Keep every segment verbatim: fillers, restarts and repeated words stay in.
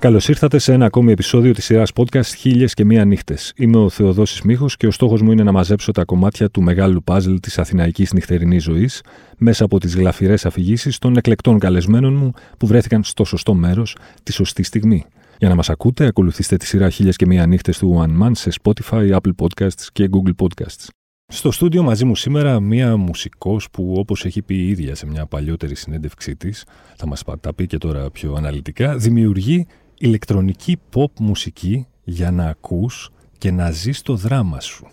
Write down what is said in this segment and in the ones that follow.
Καλώς ήρθατε σε ένα ακόμη επεισόδιο της σειράς podcast «Χίλιες και Μία Νύχτες». Είμαι ο Θεοδόσης Μίχος και ο στόχος μου είναι να μαζέψω τα κομμάτια του μεγάλου παζλ της αθηναϊκής νυχτερινής ζωής μέσα από τις γλαφυρές αφηγήσεις των εκλεκτών καλεσμένων μου που βρέθηκαν στο σωστό μέρος τη σωστή στιγμή. Για να μας ακούτε, ακολουθήστε τη σειρά «Χίλιες και Μία Νύχτες» του One Man σε Spotify, Apple Podcasts και Google Podcasts. Στο στούντιο μαζί μου σήμερα μία μουσικός που, όπως έχει πει η ίδια σε μια παλιότερη συνέντευξή της, θα μας τα πει και τώρα πιο αναλυτικά, δημιουργεί ηλεκτρονική pop μουσική για να ακούς και να ζεις το δράμα σου.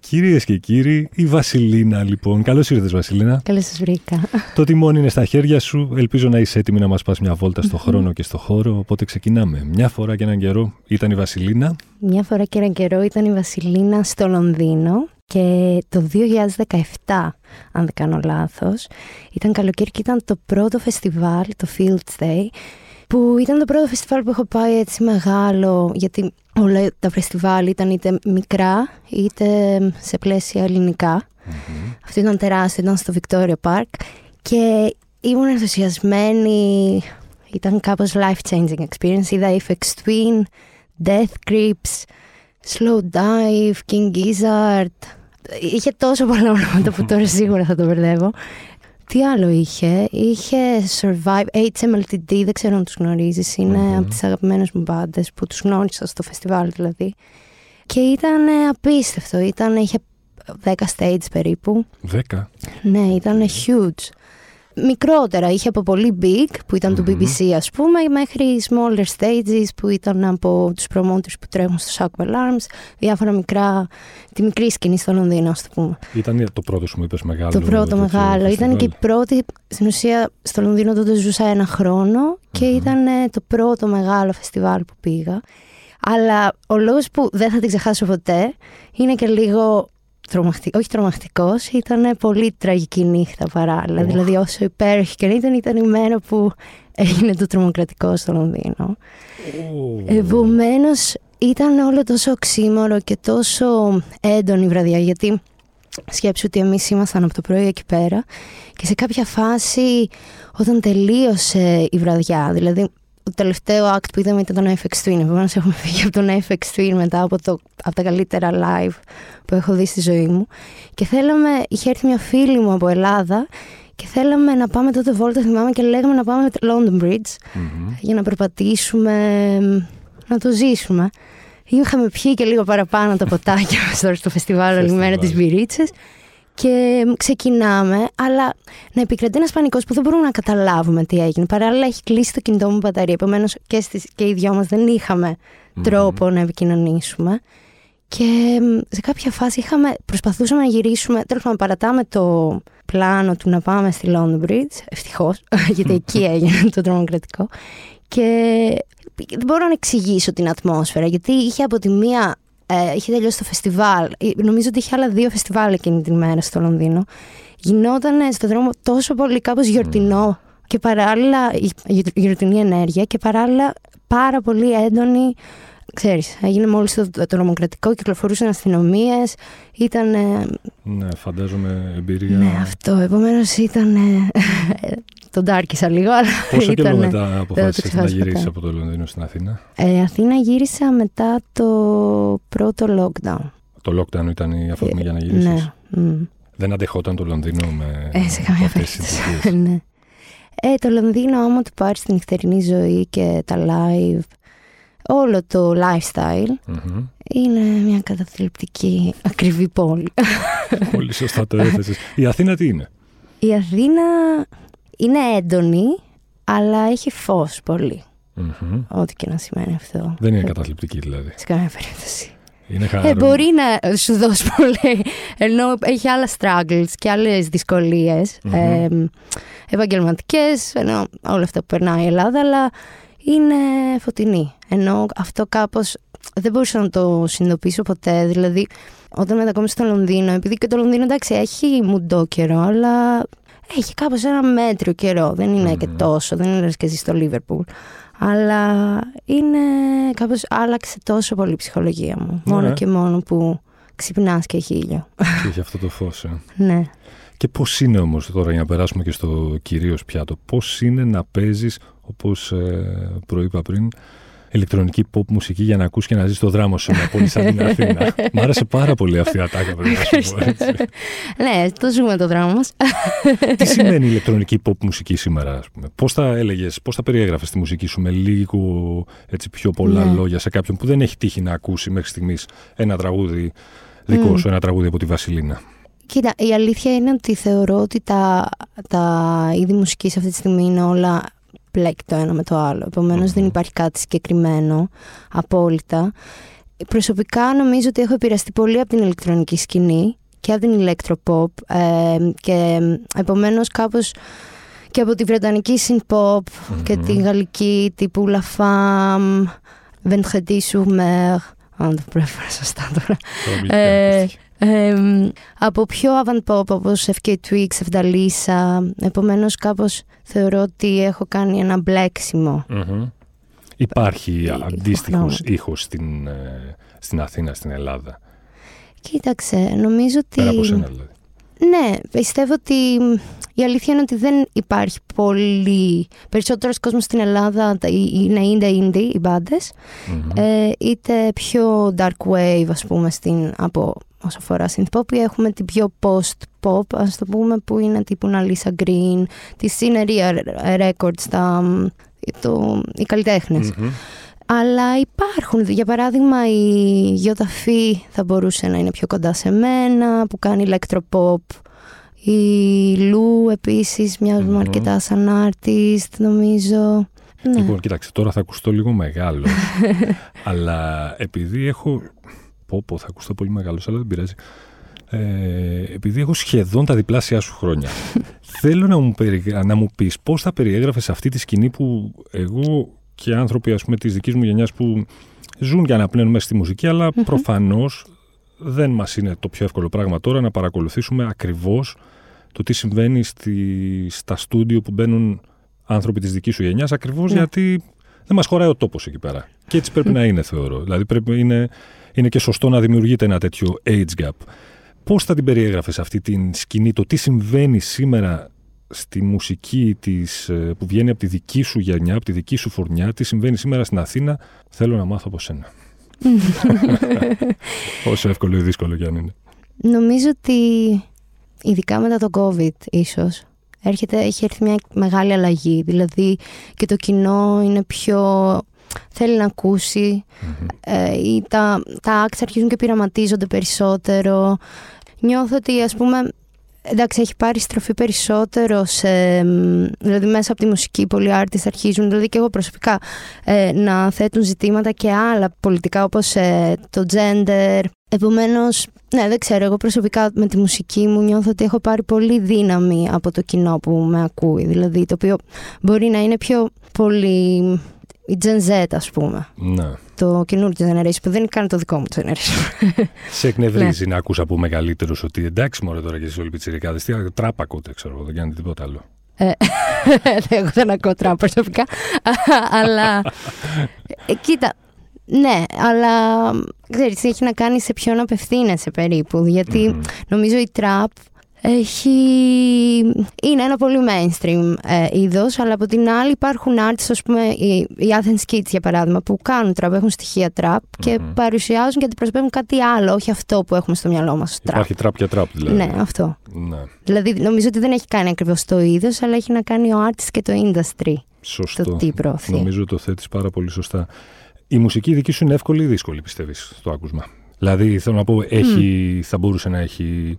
Κυρίες και κύριοι, η Βασιλίνα λοιπόν. Καλώς ήρθες, Βασιλίνα. Καλώς σας βρήκα. Το τιμόνι είναι στα χέρια σου. Ελπίζω να είσαι έτοιμη να μας πας μια βόλτα στο χρόνο και στο χώρο. Οπότε ξεκινάμε. Μια φορά και έναν καιρό ήταν η Βασιλίνα. Μια φορά και έναν καιρό ήταν η Βασιλίνα στο Λονδίνο. Και το δύο χιλιάδες δεκαεπτά, αν δεν κάνω λάθος, ήταν καλοκαίρι και ήταν το πρώτο φεστιβάλ, το Fields Day, που ήταν το πρώτο φεστιβάλ που έχω πάει έτσι μεγάλο, γιατί όλα τα φεστιβάλ ήταν είτε μικρά είτε σε πλαίσια ελληνικά. Mm-hmm. Αυτό ήταν τεράστιο, ήταν στο Victoria Park και ήμουν ενθουσιασμένη, ήταν κάπως life-changing experience. Είδα Fx Twin, Death Grips, Slow Dive, King Gizzard. Είχε τόσο πολλά ονόματα που τώρα σίγουρα θα το μπερδεύω. Τι άλλο είχε, είχε Survive, H M L T D, δεν ξέρω αν τους γνωρίζεις, είναι mm-hmm. από τις αγαπημένες μου μπάντες που τους γνώρισα στο φεστιβάλ δηλαδή. Και ήταν απίστευτο, ήταν, είχε δέκα stage περίπου. δέκα Ναι, ήταν huge. Μικρότερα, είχε από πολύ big που ήταν mm-hmm. του B B C ας πούμε, μέχρι smaller stages που ήταν από τους promoters που τρέχουν στο Shock of Arms, διάφορα μικρά, τη μικρή σκηνή στο Λονδίνο ας το πούμε. Ήταν το πρώτο σου μου είπες μεγάλο. Το πρώτο μεγάλο, ήταν και η πρώτη, στην ουσία στο Λονδίνο τότε ζούσα ένα χρόνο και mm-hmm. ήταν το πρώτο μεγάλο φεστιβάλ που πήγα. Αλλά ο λόγος που δεν θα την ξεχάσω ποτέ είναι και λίγο... Τρομαχτι... Όχι τρομακτικός, ήταν πολύ τραγική νύχτα παράλληλα. Oh. Δηλαδή, όσο υπέροχη και ήταν, ήταν η μέρα που έγινε το τρομοκρατικό στο Λονδίνο. Oh. Επομένως, ήταν όλο τόσο οξύμορο και τόσο έντονη βραδιά. Γιατί σκέψου ότι εμείς ήμασταν από το πρωί εκεί πέρα και σε κάποια φάση, όταν τελείωσε η βραδιά, δηλαδή. Το τελευταίο act που είδαμε ήταν τον Fx Twin. Επομένως, έχουμε φύγει από τον Fx Twin μετά από, το, από τα καλύτερα live που έχω δει στη ζωή μου. Και θέλαμε, είχε έρθει μια φίλη μου από Ελλάδα και θέλαμε να πάμε τότε βόλτα. Θυμάμαι και λέγαμε να πάμε London Bridge mm-hmm. για να περπατήσουμε, να το ζήσουμε. Είχαμε πιει και λίγο παραπάνω τα ποτάκια μας στο φεστιβάλ όλη μέρα τις μπυρίτσες. Και ξεκινάμε, αλλά να επικρατεί ένας πανικός που δεν μπορούμε να καταλάβουμε τι έγινε. Παράλληλα, έχει κλείσει το κινητό μου μπαταρία. Επομένως, και, στις, και οι δυο μας δεν είχαμε mm-hmm. τρόπο να επικοινωνήσουμε. Και σε κάποια φάση είχαμε, προσπαθούσαμε να γυρίσουμε. Τέλος πάντων, παρατάμε το πλάνο του να πάμε στη London Bridge. Ευτυχώς, γιατί εκεί έγινε το τρομοκρατικό. Και δεν μπορώ να εξηγήσω την ατμόσφαιρα, γιατί είχε από τη μία. Ε, είχε τελειώσει το φεστιβάλ. Νομίζω ότι είχε άλλα δύο φεστιβάλ εκείνη την μέρα στο Λονδίνο. Γινόταν στον δρόμο τόσο πολύ, κάπως γιορτινό mm. και παράλληλα γιορτινή ενέργεια και παράλληλα πάρα πολύ έντονη. Ξέρεις, έγινε μόλις το, το τρομοκρατικό, κυκλοφορούσαν αστυνομίες. Ήταν. Ναι, φαντάζομαι εμπειρία. Ναι, αυτό. Επομένως ήταν. Τον τάρκησα λίγο, αλλά. Πόσο ήταν... καιρό μετά αποφάσισες να γυρίσεις από το Λονδίνο στην Αθήνα? Ε, Αθήνα γύρισα μετά το πρώτο lockdown. Το lockdown ήταν η αφορμή ε, για να γυρίσεις. Ναι. Δεν αντεχόταν το Λονδίνο με ε, σε καμία αυτές τις συνθήκες. Ναι. Ε, το Λονδίνο, άμα του πάρεις την νυχτερινή ζωή και τα live, όλο το lifestyle, mm-hmm. είναι μια καταθλιπτική, ακριβή πόλη. Πολύ σωστά το έθεσες. Η Αθήνα τι είναι? Η Αθήνα... Είναι έντονη, αλλά έχει φως πολύ. Mm-hmm. Ό,τι και να σημαίνει αυτό. Δεν είναι καταθλιπτική δηλαδή. Σε καμία περίπτωση. Είναι χαρά. Ε, μπορεί να σου δώσει πολύ, ενώ έχει άλλα struggles και άλλες δυσκολίες mm-hmm. ε, επαγγελματικές, ενώ όλα αυτά που περνάει η Ελλάδα, αλλά είναι φωτεινή. Ενώ αυτό κάπως δεν μπορούσα να το συνειδητοποιήσω ποτέ. Δηλαδή, όταν μετακόμισα στο Λονδίνο, επειδή και το Λονδίνο εντάξει έχει μουντό καιρό, αλλά. Έχει κάπως ένα μέτριο καιρό. Δεν είναι mm. και τόσο, δεν είναι και εσύ στο Λίβερπουλ. Αλλά είναι κάπως άλλαξε τόσο πολύ η ψυχολογία μου. Ναι. Μόνο και μόνο που ξυπνάς και έχει ήλιο. Και έχει αυτό το φως. Ε. Ναι. Και πώς είναι όμως τώρα, για να περάσουμε και στο κυρίως πιάτο, πώς είναι να παίζεις όπως ε, προείπα πριν, ηλεκτρονική pop μουσική για να ακούς και να ζεις το δράμα σου από όλη σαν την Αθήνα. Μ' άρεσε πάρα πολύ αυτή η ατάκα, πρέπει να σου πω. Ναι, το ζούμε το δράμα μας. Τι σημαίνει ηλεκτρονική pop μουσική σήμερα, ας πούμε? Πώς θα έλεγες, πώς θα περιέγραφες τη μουσική σου με λίγο έτσι, πιο πολλά ναι. λόγια σε κάποιον που δεν έχει τύχει να ακούσει μέχρι στιγμής ένα τραγούδι δικό mm. σου, ένα τραγούδι από τη Βασιλίνα? Κοίτα, η αλήθεια είναι ότι θεωρώ ότι τα, τα είδη μουσικής αυτή τη στιγμή είναι όλα πλέκει το ένα με το άλλο. Επομένως, mm-hmm. δεν υπάρχει κάτι συγκεκριμένο, απόλυτα. Προσωπικά νομίζω ότι έχω επηρεαστεί πολύ από την ηλεκτρονική σκηνή και από την electropop ε, και επομένως κάπως και από τη βρετανική synthpop mm-hmm. και τη γαλλική τύπου La Femme, Vendredi Soumère, αν το πρέφερα σωστά τώρα. ε, ε, από πιο avant-pop όπως εφ κέι twigs, Sevdaliza. Επομένως κάπως θεωρώ ότι έχω κάνει ένα μπλέξιμο. Mm-hmm. Υπάρχει αντίστοιχος ήχος στην, στην Αθήνα, στην Ελλάδα? Κοίταξε, νομίζω ότι... Πέρα από σένα δηλαδή. Ναι, πιστεύω ότι η αλήθεια είναι ότι δεν υπάρχει πολύ... Περισσότερος κόσμος στην Ελλάδα είναι ίντε ίντι, οι μπάντες, mm-hmm. ε, είτε πιο dark wave, ας πούμε, στην, από όσο αφορά synth-pop, ή έχουμε την πιο post-pop, ας το πούμε, που είναι τύπου Ναλίσα Γκρίν, τη Σινερία Records, τα, το, οι καλλιτέχνες. Mm-hmm. Αλλά υπάρχουν, για παράδειγμα η Γιώτα Φί θα μπορούσε να είναι πιο κοντά σε μένα, που κάνει electropop. Η Λου επίσης μοιάζουμε mm-hmm. αρκετά σαν artist, νομίζω. Λοιπόν, ναι. Κοίταξε, τώρα θα ακουστώ λίγο μεγάλος, αλλά επειδή έχω... Πω πω, θα ακουστώ πολύ μεγάλος, αλλά δεν πειράζει. Ε, επειδή έχω σχεδόν τα διπλάσια σου χρόνια, θέλω να μου, περι... να μου πεις πώς θα περιέγραφες αυτή τη σκηνή που εγώ και άνθρωποι, ας πούμε, της δικής μου γενιάς που ζουν για να πλένουν μέσα στη μουσική, αλλά mm-hmm. προφανώς δεν μας είναι το πιο εύκολο πράγμα τώρα να παρακολουθήσουμε ακριβώς το τι συμβαίνει στη... στα στούντιο που μπαίνουν άνθρωποι της δικής σου γενιάς, ακριβώς yeah. γιατί δεν μας χωράει ο τόπος εκεί πέρα. Και έτσι πρέπει mm. να είναι, θεωρώ. Δηλαδή πρέπει είναι... είναι και σωστό να δημιουργείται ένα τέτοιο age gap. Πώς θα την περιέγραφες αυτή την σκηνή, το τι συμβαίνει σήμερα στη μουσική της, που βγαίνει από τη δική σου γενιά, από τη δική σου φουρνιά, τι συμβαίνει σήμερα στην Αθήνα? Θέλω να μάθω από σένα. Όσο εύκολο ή δύσκολο κι αν είναι. Νομίζω ότι ειδικά μετά το COVID ίσως, έρχεται, έχει έρθει μια μεγάλη αλλαγή. Δηλαδή και το κοινό είναι πιο... θέλει να ακούσει, mm-hmm. ε, ή τα, τα acts αρχίζουν και πειραματίζονται περισσότερο. Νιώθω ότι, ας πούμε, εντάξει, έχει πάρει στροφή περισσότερο σε, δηλαδή μέσα από τη μουσική πολλοί artists αρχίζουν, δηλαδή και εγώ προσωπικά, ε, να θέτουν ζητήματα και άλλα πολιτικά όπως ε, το gender. Επομένως, ναι, δεν ξέρω, εγώ προσωπικά με τη μουσική μου νιώθω ότι έχω πάρει πολύ δύναμη από το κοινό που με ακούει, δηλαδή το οποίο μπορεί να είναι πιο πολύ... η Gen Z, ας πούμε. Ναι. Το καινούργιο generation που δεν είναι καν το δικό μου generation. Σε εκνευρίζει να ακούς από μεγαλύτερους ότι εντάξει, μωρέ, τώρα και εσείς όλοι πιτσιρικάδες, τι τραπ ακούτε, ξέρω εγώ, δεν κάνετε τίποτα άλλο? Εγώ δεν ακούω τραπ προσωπικά. Αλλά. Κοίτα. Ναι, αλλά ξέρεις, έχει να κάνει σε ποιον απευθύνεσαι περίπου. Γιατί νομίζω η τραπ έχει... είναι ένα πολύ mainstream ε, είδος, αλλά από την άλλη υπάρχουν artists, ας πούμε, οι, οι Athens Kids για παράδειγμα, που κάνουν τραπ, έχουν στοιχεία τραπ και mm-hmm. παρουσιάζουν και αντιπροσωπεύουν κάτι άλλο, όχι αυτό που έχουμε στο μυαλό μας. Υπάρχει τραπ και τραπ, δηλαδή. Ναι, αυτό. Ναι. Δηλαδή, νομίζω ότι δεν έχει κάνει ακριβώς το είδος, αλλά έχει να κάνει ο artist και το industry. Σωστό. Το τι προωθεί. Νομίζω το θέτεις πάρα πολύ σωστά. Η μουσική δική σου είναι εύκολη ή δύσκολη, πιστεύεις, στο άκουσμα? Δηλαδή, θέλω να πω, έχει, mm. θα μπορούσε να έχει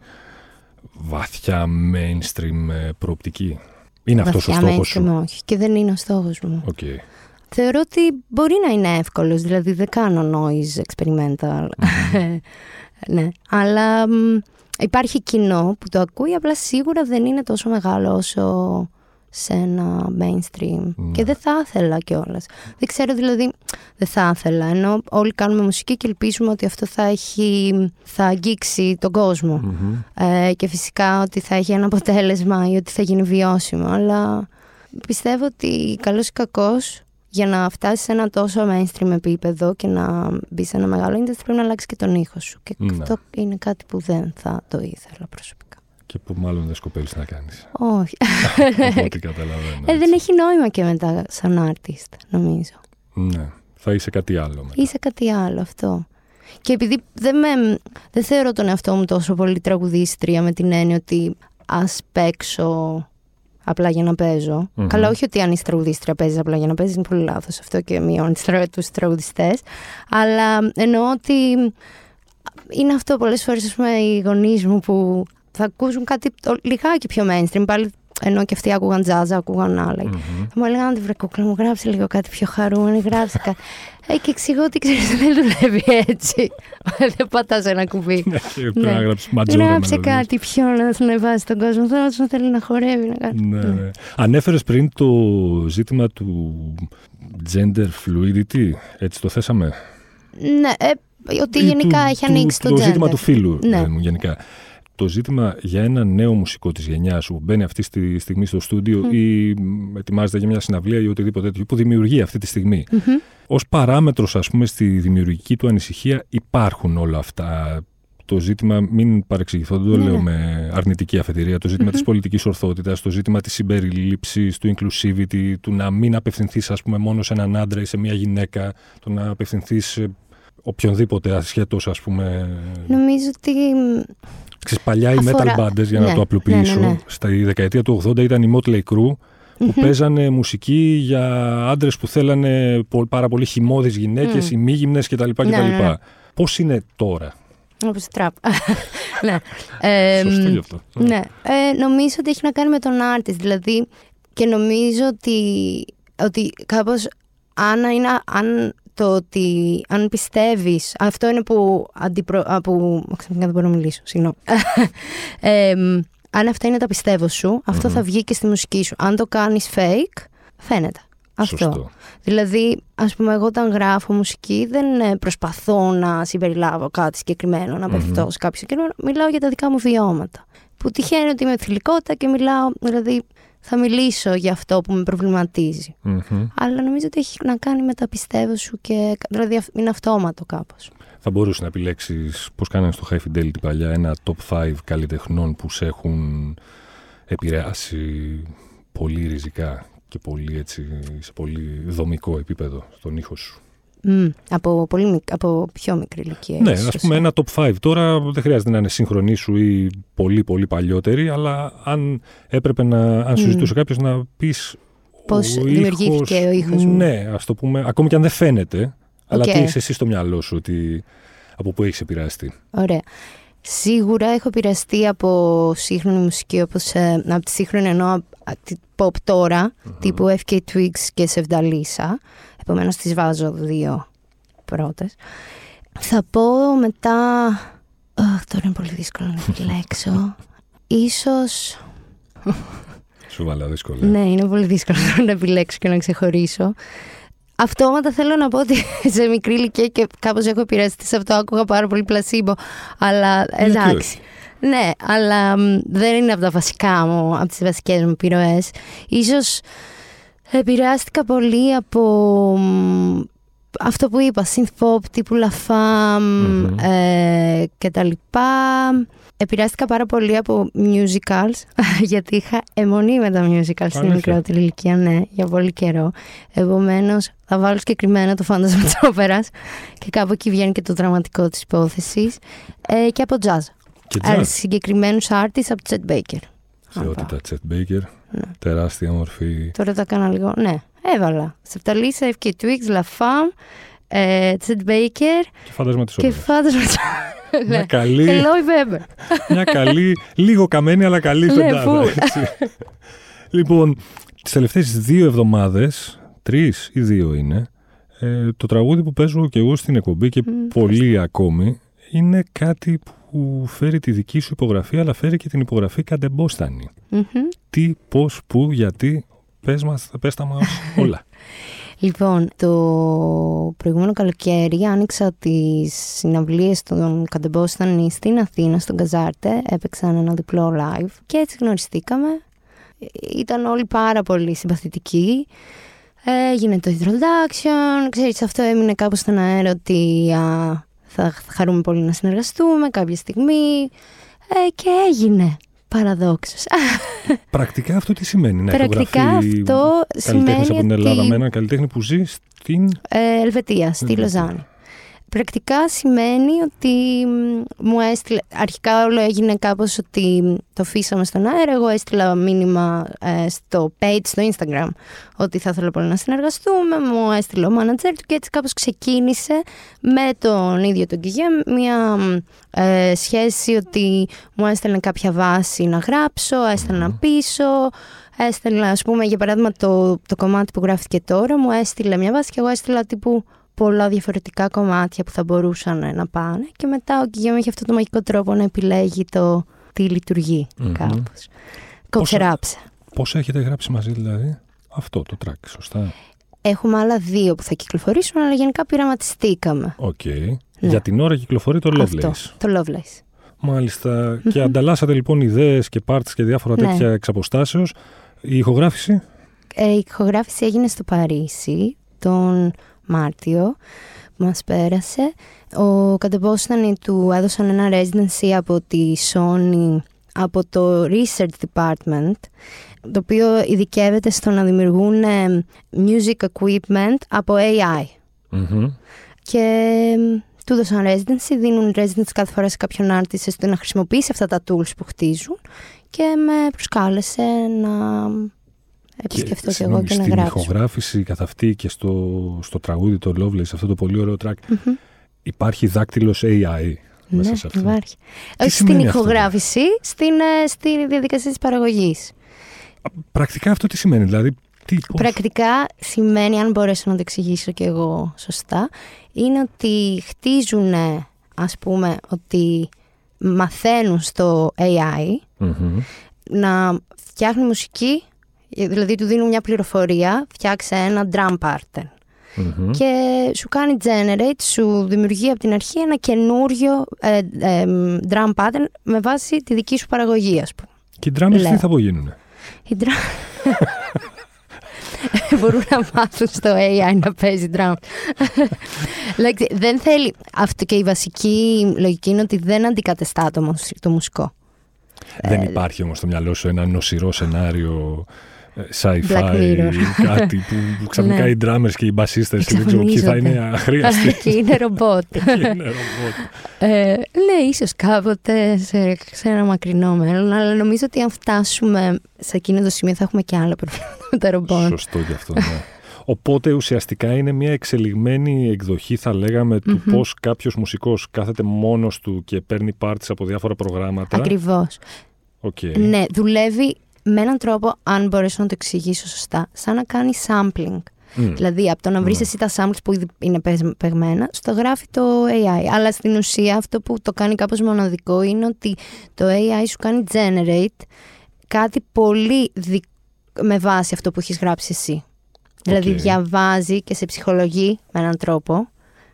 βαθιά mainstream προοπτική? Είναι αυτός ο στόχος σου? Όχι, και δεν είναι ο στόχος μου. Okay. Θεωρώ ότι μπορεί να είναι εύκολος, δηλαδή δεν κάνω noise experimental. Mm-hmm. Ναι. Αλλά μ, υπάρχει κοινό που το ακούει, απλά σίγουρα δεν είναι τόσο μεγάλο όσο σε ένα mainstream. Mm. Και δεν θα ήθελα κιόλας. Δεν ξέρω, δηλαδή, δεν θα ήθελα. Ενώ όλοι κάνουμε μουσική και ελπίζουμε ότι αυτό θα, έχει, θα αγγίξει τον κόσμο. Mm-hmm. Ε, και φυσικά ότι θα έχει ένα αποτέλεσμα ή ότι θα γίνει βιώσιμο. Αλλά πιστεύω ότι καλός ή κακός, για να φτάσεις σε ένα τόσο mainstream επίπεδο και να μπεις σε ένα μεγάλο industry, πρέπει να αλλάξεις και τον ήχο σου. Και mm. αυτό είναι κάτι που δεν θα το ήθελα προσωπικά. Και που μάλλον δεν σκοπεύεις να κάνεις. Όχι. Από ό,τι καταλαβαίνω. Ε, δεν έχει νόημα και μετά σαν artist, νομίζω. Ναι. Θα είσαι κάτι άλλο μετά. Είσαι κάτι άλλο, αυτό. Και επειδή δεν, με, δεν θεωρώ τον εαυτό μου τόσο πολύ τραγουδίστρια με την έννοια ότι ας παίξω απλά για να παίζω. Mm-hmm. Καλά, όχι ότι αν είσαι τραγουδίστρια παίζεις απλά για να παίζεις, είναι πολύ λάθος αυτό και μειώνει τους τραγουδιστές. Αλλά εννοώ ότι είναι αυτό πολλές φορές, ας πούμε, οι γονείς μου που θα ακούσουν κάτι λιγάκι πιο mainstream. Πάλι ενώ και αυτοί άκουγαν τζάζα, άκουγαν άλλα. Mm-hmm. Θα μου έλεγαν, άντε βρε κούκλα μου, γράψε λίγο κάτι πιο χαρούμενο, γράψε κάτι. ε, και εξηγώ ότι ξέρεις, δεν δουλεύει έτσι. δεν πατάς ένα κουμπί. Πρέπει να γράψει ματζόρα. Γράψε κάτι πιο να ανεβάσει τον κόσμο. Θέλω να θέλει να χορεύει, να κάνει. Ναι, ναι. Ανέφερες πριν το ζήτημα του gender fluidity. Έτσι το θέσαμε. Ναι, ε, ότι γενικά του, έχει ανοίξει το gender. Το ζήτημα του φύλου, ναι. Ναι, γενικά. Το ζήτημα για ένα νέο μουσικό της γενιάς που μπαίνει αυτή τη στιγμή στο στούντιο mm. ή ετοιμάζεται για μια συναυλία ή οτιδήποτε τέτοιο που δημιουργεί αυτή τη στιγμή. Mm-hmm. Ως παράμετρος, ας πούμε, στη δημιουργική του ανησυχία υπάρχουν όλα αυτά. Το ζήτημα, μην παρεξηγηθώ, δεν το yeah. λέω με αρνητική αφετηρία, το ζήτημα mm-hmm. της πολιτικής ορθότητας, το ζήτημα της συμπερίληψης, του inclusivity, του να μην απευθυνθείς, ας πούμε, μόνο σε έναν άντρα ή σε μια γυναίκα, το να απευθυνθείς οποιονδήποτε ασχέτως, ας πούμε. Νομίζω ότι. Ξέρεις, παλιά οι Αφορά... metal bands, για ναι, να το απλοποιήσω, ναι, ναι, ναι. Στη δεκαετία του ογδόντα ήταν οι Motley Crew που mm-hmm. παίζανε μουσική για άντρες που θέλανε πάρα πολύ χυμώδεις γυναίκες, mm. οι μη γυμνές κτλ. Ναι, ναι, ναι. Πώς είναι τώρα? Όπως τραπ. ναι. ε, Σωστό γι' αυτό. Ναι. Ε, νομίζω ότι έχει να κάνει με τον artist. Δηλαδή, και νομίζω ότι, ότι κάπως αν είναι. Αν... το ότι αν πιστεύεις, αυτό είναι που αντιπρο... που... δεν μπορώ να μιλήσω, συγγνώμη. ε, αν αυτά είναι τα πιστεύω σου, αυτό mm-hmm. θα βγει και στη μουσική σου. Αν το κάνεις fake, φαίνεται. Αυτό. Σωστό. Δηλαδή, ας πούμε, εγώ όταν γράφω μουσική δεν προσπαθώ να συμπεριλάβω κάτι συγκεκριμένο, να απευθυνθώ mm-hmm. σε κάποιο συγκεκριμένο. Μιλάω για τα δικά μου βιώματα. Που τυχαίνει ότι είμαι θηλυκότητα και μιλάω, δηλαδή... θα μιλήσω για αυτό που με προβληματίζει. Mm-hmm. Αλλά νομίζω ότι έχει να κάνει με τα πιστεύω σου και. Δηλαδή είναι αυτόματο κάπως. Θα μπορούσε να επιλέξεις, πώς κάνανε στο High Fidelity παλιά, ένα top πέντε καλλιτεχνών που σε έχουν επηρεάσει πολύ ριζικά και πολύ, έτσι, σε πολύ δομικό επίπεδο στον ήχο σου. Mm, από, πολύ, από πιο μικρή ηλικία. Ναι, ίσως. Ας πούμε ένα top πέντε τώρα δεν χρειάζεται να είναι σύγχρονοι σου ή πολύ πολύ παλιότεροι, αλλά αν έπρεπε να, αν σου ζητούσε mm. κάποιος να πεις πώς δημιουργήθηκε ο ήχος μου. Ναι, ας το πούμε, ακόμη και αν δεν φαίνεται, okay. αλλά τι έχεις εσύ στο μυαλό σου, ότι, από πού έχεις επηρεαστεί. Ωραία. Σίγουρα έχω επηρεαστεί από σύγχρονη μουσική, όπως ε, από τη σύγχρονη εννοώ pop τώρα, mm-hmm. τύπου εφ κέι twigs και Sevdaliza. Επομένως τις βάζω δύο πρώτες. Θα πω μετά... Oh, τώρα είναι πολύ δύσκολο να επιλέξω. Ίσως... Σου βάλα δύσκολα. Ναι, είναι πολύ δύσκολο να επιλέξω και να ξεχωρίσω. Αυτόματα θέλω να πω ότι σε μικρή ηλικία και κάπως έχω επηρεαστεί σε αυτό, άκουγα πάρα πολύ πλασίμπο, αλλά εντάξει. Ναι, αλλά δεν είναι από τα βασικά μου, από τις βασικές μου επιρροές. Ίσως επηρεάστηκα πολύ από αυτό που είπα, synth-pop τύπου La Femme mm-hmm. ε, και τα λοιπά. Επηρεάστηκα πάρα πολύ από musicals, γιατί είχα αιμονή με τα musicals στην μικρότερη ηλικία, ναι, για πολύ καιρό. Επομένως, θα βάλω συγκεκριμένα το Phantom of the Opera και κάπου εκεί βγαίνει και το δραματικό της υπόθεσης. Ε, και από jazz. Και jazz. Ε, συγκεκριμένους artists από Chet Baker. Θεότητα Chet Baker, ναι. Τεράστια μορφή. Τώρα τα έκανα λίγο, ναι, έβαλα. Sevdaliza, εφ κέι twigs, La Femme, ε, Chet Baker. Και φάντασμα της όπερας. Και φάντασμα της όπερας. Μια καλή... Μια καλή, λίγο καμένη αλλά καλή φεντάδα. Λοιπόν, τις τελευταίες δύο εβδομάδες, τρεις ή δύο είναι, ε, το τραγούδι που παίζω και εγώ στην εκπομπή και mm, πολλοί ακόμη, είναι κάτι που... που φέρει τη δική σου υπογραφή, αλλά φέρει και την υπογραφή Kadebostany. Mm-hmm. Τι, πώς, πού, γιατί, πες μας, πες τα μας όλα. Λοιπόν, το προηγούμενο καλοκαίρι άνοιξα τις συναυλίες των Kadebostany στην Αθήνα, στον Καζάρτε, έπαιξαν ένα διπλό live και έτσι γνωριστήκαμε. Ήταν όλοι πάρα πολύ συμπαθητικοί. Έγινε το Ιδροδάξιον, ξέρεις, αυτό έμεινε κάπως στον αέρα ότι... θα χαρούμε πολύ να συνεργαστούμε κάποια στιγμή. Ε, και έγινε. Παραδόξως. Πρακτικά αυτό τι σημαίνει? Να εκπαιδευτεί καλλιτέχνης από την Ελλάδα ότι... με έναν καλλιτέχνη που ζει στην ε, Ελβετία, στη Ελβετία. Λοζάνη. Πρακτικά σημαίνει ότι μου έστειλε, αρχικά όλο έγινε κάπως ότι το αφήσαμε στον αέρα, εγώ έστειλα μήνυμα ε, στο page, στο Instagram, ότι θα ήθελα πολύ να συνεργαστούμε, μου έστειλε ο manager του και έτσι κάπως ξεκίνησε με τον ίδιο τον Κιγέ μια ε, σχέση ότι μου έστελνε κάποια βάση να γράψω, έστελνα πίσω, έστελνα, ας πούμε, για παράδειγμα το, το κομμάτι που γράφτηκε τώρα, μου έστειλε μια βάση και εγώ έστειλα τύπου πολλά διαφορετικά κομμάτια που θα μπορούσαν να πάνε και μετά ο Κιγέμ έχει αυτό το μαγικό τρόπο να επιλέγει το τι λειτουργεί mm-hmm. κάπως. Κοψεράψα. Πόσα έχετε γράψει μαζί δηλαδή αυτό το track, σωστά? Έχουμε άλλα δύο που θα κυκλοφορήσουν, αλλά γενικά πειραματιστήκαμε. Οκ. Okay. Ναι. Για την ώρα κυκλοφορεί το Lovelace. Αυτό, το Lovelace. Μάλιστα. Mm-hmm. Και ανταλλάσσατε λοιπόν ιδέες και parts και διάφορα ναι. τέτοια εξ αποστάσεως. Η ηχογράφηση? Ε, η ηχογράφηση έγινε στο Παρίσι τον Μάρτιο, μας πέρασε. Ο Kadebostany του έδωσαν ένα residency από τη Sony, από το Research Department, το οποίο ειδικεύεται στο να δημιουργούν music equipment από έι άι. Mm-hmm. Και του έδωσαν residency, δίνουν residency κάθε φορά σε κάποιον artist ώστε να χρησιμοποιήσει αυτά τα tools που χτίζουν και με προσκάλεσε να... επισκεφτώ και, και εγώ και να γράψω. Στην ηχογράφηση καθ' αυτή και στο, στο τραγούδι το Lovelace, αυτό το πολύ ωραίο track, mm-hmm. υπάρχει δάκτυλος έι άι μέσα ναι, σε αυτό? Υπάρχει. Όχι στην ηχογράφηση, στην, στην διαδικασία της παραγωγής. Πρακτικά αυτό τι σημαίνει, δηλαδή? Τι, πρακτικά σημαίνει, αν μπορέσω να το εξηγήσω και εγώ σωστά, είναι ότι χτίζουν, ας πούμε, ότι μαθαίνουν στο έι άι mm-hmm. να φτιάχνει μουσική. Δηλαδή του δίνουν μια πληροφορία, φτιάξε ένα drum pattern mm-hmm. και σου κάνει generate, σου δημιουργεί από την αρχή ένα καινούριο ε, ε, drum pattern με βάση τη δική σου παραγωγή, ας πούμε. Και οι drummers τι θα απογείνουνε? Οι drummers μπορούν να μάθουν στο έι άι να παίζει drum. Δεν θέλει. Αυτό και η βασική λογική είναι ότι δεν αντικατεστά το, το μουσικό. Δεν υπάρχει όμως στο μυαλό σου ένα νοσηρό σενάριο sci-fi, κάτι που, που ξαφνικά ναι. οι drummers και οι μπασίστες και δεν ξέρω ποιοι θα είναι αχρίαστοι. Και είναι ρομπότ. ε, λέει ίσως κάποτε σε, σε ένα μακρινό μέλλον, αλλά νομίζω ότι αν φτάσουμε σε εκείνο το σημείο θα έχουμε και άλλα προβλήματα με τα ρομπότ. Σωστό γι' αυτό, ναι. Οπότε ουσιαστικά είναι μια εξελιγμένη εκδοχή, θα λέγαμε, του mm-hmm. πώς κάποιος μουσικός κάθεται μόνος του και παίρνει parts από διάφορα προγράμματα. Ακριβώς. Okay. Ναι, δουλεύει με έναν τρόπο, αν μπορέσω να το εξηγήσω σωστά, σαν να κάνει sampling. Mm. Δηλαδή, από το να βρεις mm. εσύ τα samples που ήδη είναι παιγμένα, στο γράφει το έι άι. Αλλά στην ουσία αυτό που το κάνει κάπως μοναδικό είναι ότι το έι άι σου κάνει generate κάτι πολύ δικ... με βάση αυτό που έχεις γράψει εσύ. Δηλαδή okay. διαβάζει και σε ψυχολογεί με έναν τρόπο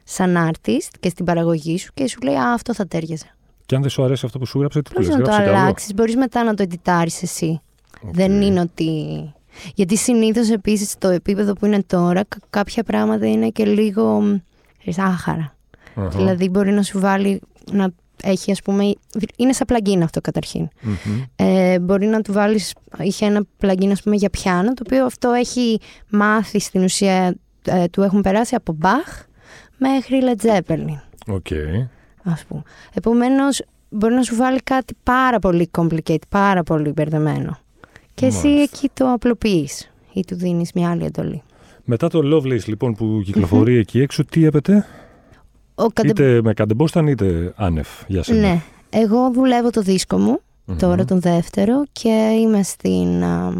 σαν artist και στην παραγωγή σου και σου λέει «Α, αυτό θα τέριαζε». Και αν δεν σου αρέσει αυτό που σου γράψε, τι του λες? Μπορείς να το αλλάξεις, μπορείς μετά να το εντιτάρεις εσύ. Okay. Δεν είναι ότι... Γιατί συνήθως επίσης το επίπεδο που είναι τώρα κάποια πράγματα είναι και λίγο άχαρα. Uh-huh. Δηλαδή μπορεί να σου βάλει... να έχει, ας πούμε, είναι σαν πλαγκίν αυτό καταρχήν. Mm-hmm. Ε, μπορεί να του βάλεις, είχε ένα πλαγκίν, ας πούμε, για πιάνο, το οποίο αυτό έχει μάθει στην ουσία, ε, του έχουν περάσει από Μπαχ μέχρι Led Zeppelin. Οκ. Okay. Ας πούμε. Επομένως, μπορεί να σου βάλει κάτι πάρα πολύ complicated, πάρα πολύ μπερδεμένο. Και εσύ mm-hmm. εκεί το απλοποιείς ή του δίνεις μια άλλη εντολή. Μετά το Lovelace, λοιπόν, που κυκλοφορεί mm-hmm. εκεί έξω, τι έπεται? Κατε... Είτε με Kadebostany είτε άνευ για σένα. Ναι, εγώ δουλεύω το δίσκο μου mm-hmm. τώρα τον δεύτερο και είμαι στην... Α,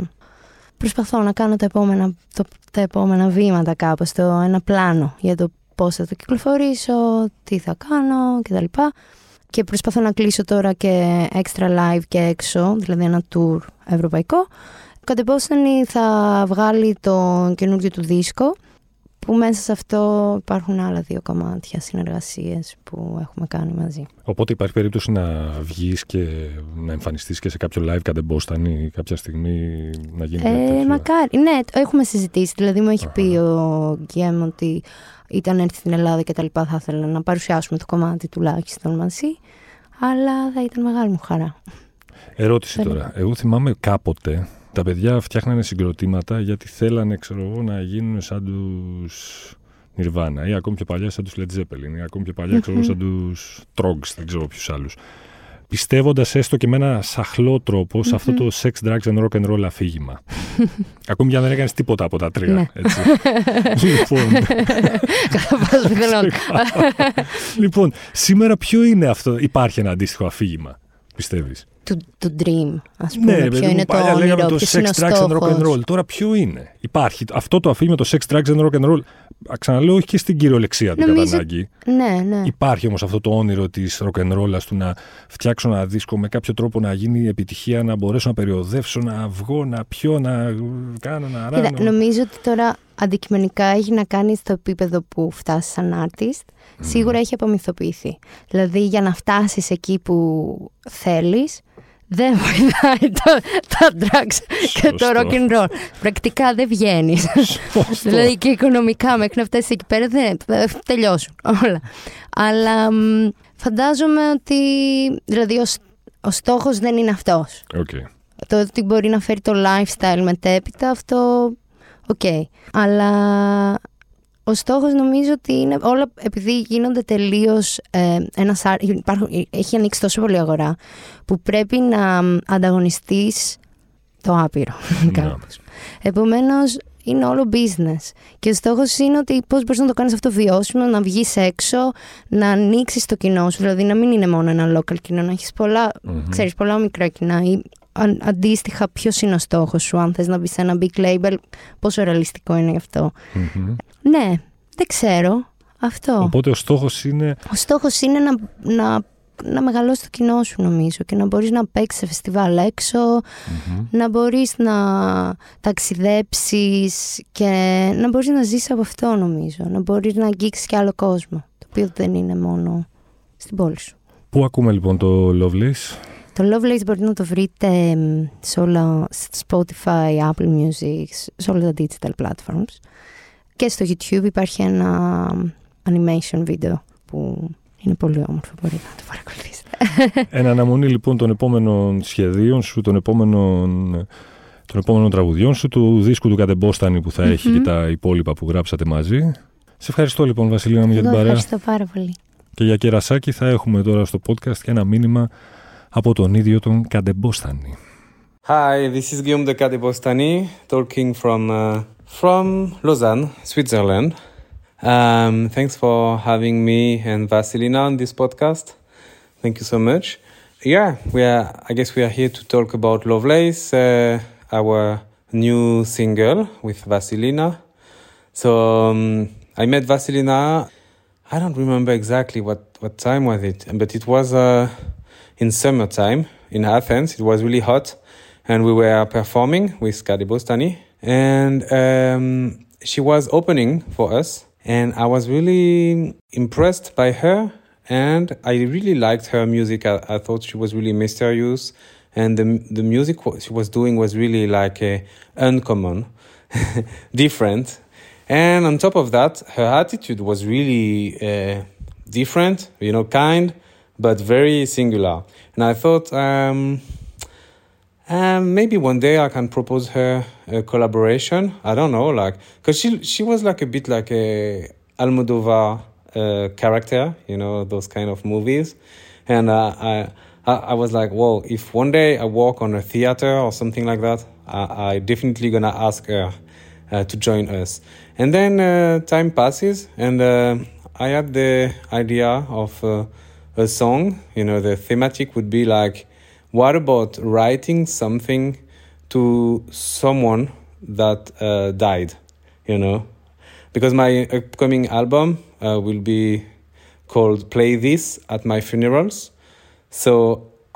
προσπαθώ να κάνω τα επόμενα, το, τα επόμενα βήματα κάπως, το, ένα πλάνο για το πώς θα το κυκλοφορήσω, τι θα κάνω κτλ. Και προσπαθώ να κλείσω τώρα και extra live και έξω, δηλαδή ένα tour ευρωπαϊκό. Kadebostany θα βγάλει το καινούργιο του δίσκο, που μέσα σε αυτό υπάρχουν άλλα δύο κομμάτια συνεργασίες που έχουμε κάνει μαζί. Οπότε υπάρχει περίπτωση να βγεις και να εμφανιστείς και σε κάποιο live Kadebostany κάποια στιγμή, να γίνει ε, τέτοιο? Μακάρι, ναι, έχουμε συζητήσει. Δηλαδή μου έχει uh-huh. πει ο Γκέμ ότι ήταν έρθει στην Ελλάδα και τα λοιπά, θα ήθελα να παρουσιάσουμε το κομμάτι τουλάχιστον μαζί. Αλλά θα ήταν μεγάλη μου χαρά. Ερώτηση Θέλω. Τώρα. Εγώ θυμάμαι κάποτε τα παιδιά φτιάχνανε συγκροτήματα γιατί θέλανε, ξέρω εγώ, να γίνουν σαν τους Nirvana ή ακόμη και παλιά σαν τους Led Zeppelin ή ακόμη και παλιά, ξέρω εγώ, σαν τους Trogs, δεν ξέρω ποιους άλλους. Πιστεύοντας έστω και με ένα σαχλό τρόπο mm-hmm. σε αυτό το sex, drugs and rock and roll αφήγημα. Ακόμη και αν δεν έκανες τίποτα από τα τρία. Έτσι. λοιπόν. λοιπόν, σήμερα ποιο είναι αυτό, υπάρχει ένα αντίστοιχο αφήγημα, πιστεύεις? Του, του dream, ας πούμε. Ναι, ποιο είναι το όνειρο, ποιος είναι ο στόχος. Sex, drugs and rock and roll. Τώρα ποιο είναι? Υπάρχει αυτό το αφήγημα, το sex, drugs and rock and roll. Ξαναλέω, όχι και στην κυριολεξία του κατά ανάγκη. Ναι, ναι. Υπάρχει όμως αυτό το όνειρο της rock and roll, του να φτιάξω ένα δίσκο με κάποιο τρόπο να γίνει επιτυχία, να μπορέσω να περιοδεύσω, να βγω, να πιω, να κάνω, να ράνω. Είδα, νομίζω ότι τώρα αντικειμενικά έχει να κάνει στο επίπεδο που φτάσεις σαν artist. Mm. Σίγουρα έχει απομυθοποιηθεί. Δηλαδή, για να φτάσεις εκεί που θέλεις, δεν βοηθάει τα drugs και το rock and roll. Πρακτικά δεν βγαίνεις. Δηλαδή και οικονομικά, μέχρι να φτάσεις εκεί πέρα, δεν τελειώσουν όλα. Αλλά μ, φαντάζομαι ότι δηλαδή, ο, ο στόχος δεν είναι αυτός. Okay. Το ότι μπορεί να φέρει το lifestyle μετέπειτα, αυτό οκ. Okay. Αλλά ο στόχος νομίζω ότι είναι όλα, επειδή γίνονται τελείως ε, ένας, υπάρχουν, έχει ανοίξει τόσο πολύ αγορά που πρέπει να ανταγωνιστείς το άπειρο yeah. κάπως. Επομένως είναι όλο business και ο στόχος είναι ότι πώς μπορείς να το κάνεις αυτό βιώσιμο, να βγεις έξω, να ανοίξεις το κοινό σου, δηλαδή να μην είναι μόνο ένα local κοινό, να έχεις πολλά, mm-hmm. ξέρεις, πολλά μικρά κοινά ή αντίστοιχα ποιος είναι ο στόχος σου, αν θες να μπει σε ένα big label, πόσο ρεαλιστικό είναι γι' αυτό. Mm-hmm. Ναι, δεν ξέρω αυτό. Οπότε ο στόχος είναι... Ο στόχος είναι να, να, να μεγαλώσει το κοινό σου, νομίζω, και να μπορείς να παίξεις σε φεστιβάλ έξω, mm-hmm. να μπορείς να ταξιδέψεις και να μπορείς να ζήσεις από αυτό, νομίζω. Να μπορείς να αγγίξεις και άλλο κόσμο, το οποίο δεν είναι μόνο στην πόλη σου. Πού ακούμε λοιπόν το Lovelace? Το Lovelace μπορείτε να το βρείτε σε όλα, Spotify, Apple Music, σε όλα τα digital platforms. Και στο YouTube υπάρχει ένα animation video που είναι πολύ όμορφο, μπορείτε να το παρακολουθήσετε. Εν αναμονή λοιπόν των επόμενων σχεδίων σου, των επόμενων, των επόμενων τραγουδιών σου, του δίσκου του Κατεμπόστανη που θα mm-hmm. έχει και τα υπόλοιπα που γράψατε μαζί. Σε ευχαριστώ λοιπόν, Βασιλίνα μου, για την παρέα. Ευχαριστώ πάρα πολύ. Και για κερασάκι θα έχουμε τώρα στο podcast και ένα μήνυμα από τον ίδιο τον Kadebostany. Hi, this is Guillaume de Kadebostany, talking from uh, from Lausanne, Switzerland. Um, thanks for having me and Vasilina on this podcast. Thank you so much. Yeah, we are. I guess we are here to talk about Lovelace, uh, our new single with Vasilina. So um, I met Vasilina. I don't remember exactly what, what time was it, but it was a. Uh, In summertime in Athens, it was really hot, and we were performing with Kadebostany, and um, she was opening for us, and I was really impressed by her, and I really liked her music. I, I thought she was really mysterious, and the the music she was doing was really like uh, uncommon, different, and on top of that, her attitude was really uh, different, you know, kind. But very singular. And I thought um, um, maybe one day I can propose her a collaboration. I don't know, like, because she she was like a bit like a Almodovar uh, character, you know, those kind of movies. And uh, I, I I was like, whoa, if one day I work on a theater or something like that, I, I definitely gonna ask her uh, to join us. And then uh, time passes, and uh, I had the idea of... Uh, a song, you know, the thematic would be like, what about writing something to someone that uh, died, you know? Because my upcoming album uh, will be called Play This at My Funerals. So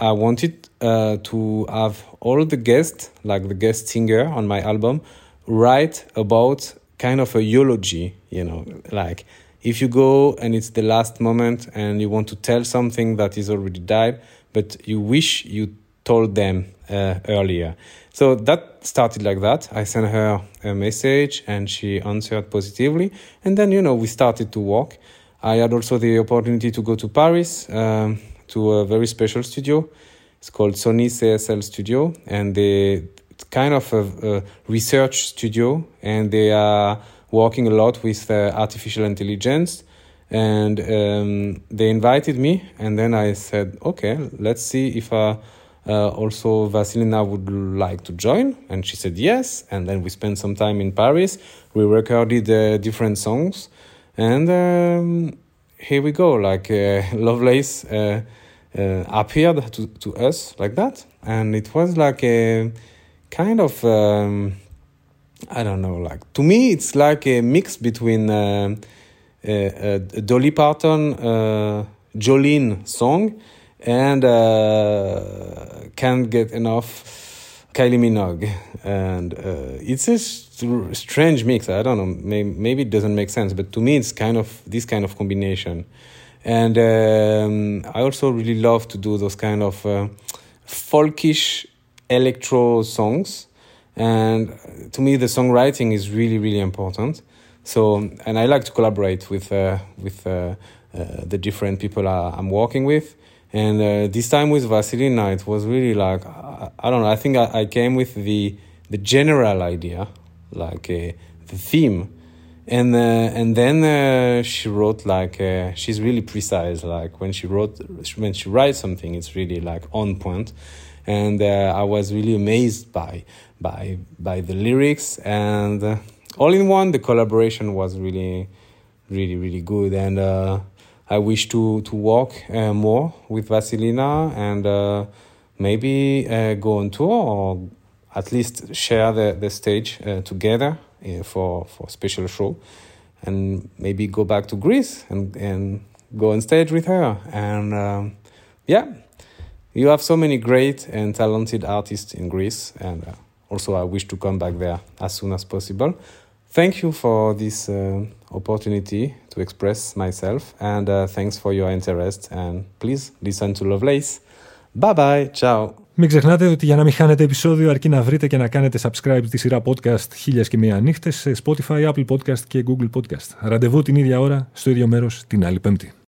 I wanted uh, to have all the guests, like the guest singer on my album, write about kind of a eulogy, you know, like... If you go and it's the last moment and you want to tell something that is already died, but you wish you told them uh, earlier. So that started like that. I sent her a message and she answered positively. And then, you know, we started to work. I had also the opportunity to go to Paris um, to a very special studio. It's called Sony C S L Studio, and they it's kind of a, a research studio, and they are working a lot with uh, artificial intelligence. And um, they invited me, and then I said, okay, let's see if I, uh, also Vasilina would like to join. And she said yes. And then we spent some time in Paris. We recorded uh, different songs. And um, here we go, like uh, Lovelace uh, uh, appeared to, to us like that. And it was like a kind of, um, I don't know, like to me, it's like a mix between... Uh, A, a Dolly Parton, uh, Jolene song, and uh, Can't Get Enough, Kylie Minogue. And uh, it's a st- strange mix. I don't know, may- maybe it doesn't make sense, but to me it's kind of this kind of combination. And um, I also really love to do those kind of uh, folkish electro songs. And to me the songwriting is really, really important. So, and I like to collaborate with uh, with uh, uh, the different people I, I'm working with. And uh, this time with Vasilina, it was really like, I, I don't know, I think I, I came with the the general idea, like uh, the theme. And uh, and then uh, she wrote like, uh, she's really precise, like when she wrote, when she writes something, it's really like on point. And uh, I was really amazed by, by, by the lyrics and... Uh, all in one, the collaboration was really, really, really good. And uh, I wish to, to work uh, more with Vasilina and uh, maybe uh, go on tour or at least share the, the stage uh, together uh, for, for a special show. And maybe go back to Greece and, and go on stage with her. And um, yeah, you have so many great and talented artists in Greece. And uh, also I wish to come back there as soon as possible. Thank you for this uh, opportunity to express myself, and uh, thanks for your interest, and please listen to Lovelace. Bye bye, ciao. Μην ξεχνάτε ότι για να μην χάνετε επεισόδιο αρκεί να βρείτε και να κάνετε subscribe στη σειρά podcast Χίλιες και Μία Νύχτες σε Spotify, Apple Podcast και Google Podcast. Ραντεβού την ίδια ώρα, στο ίδιο μέρος, την άλλη Πέμπτη.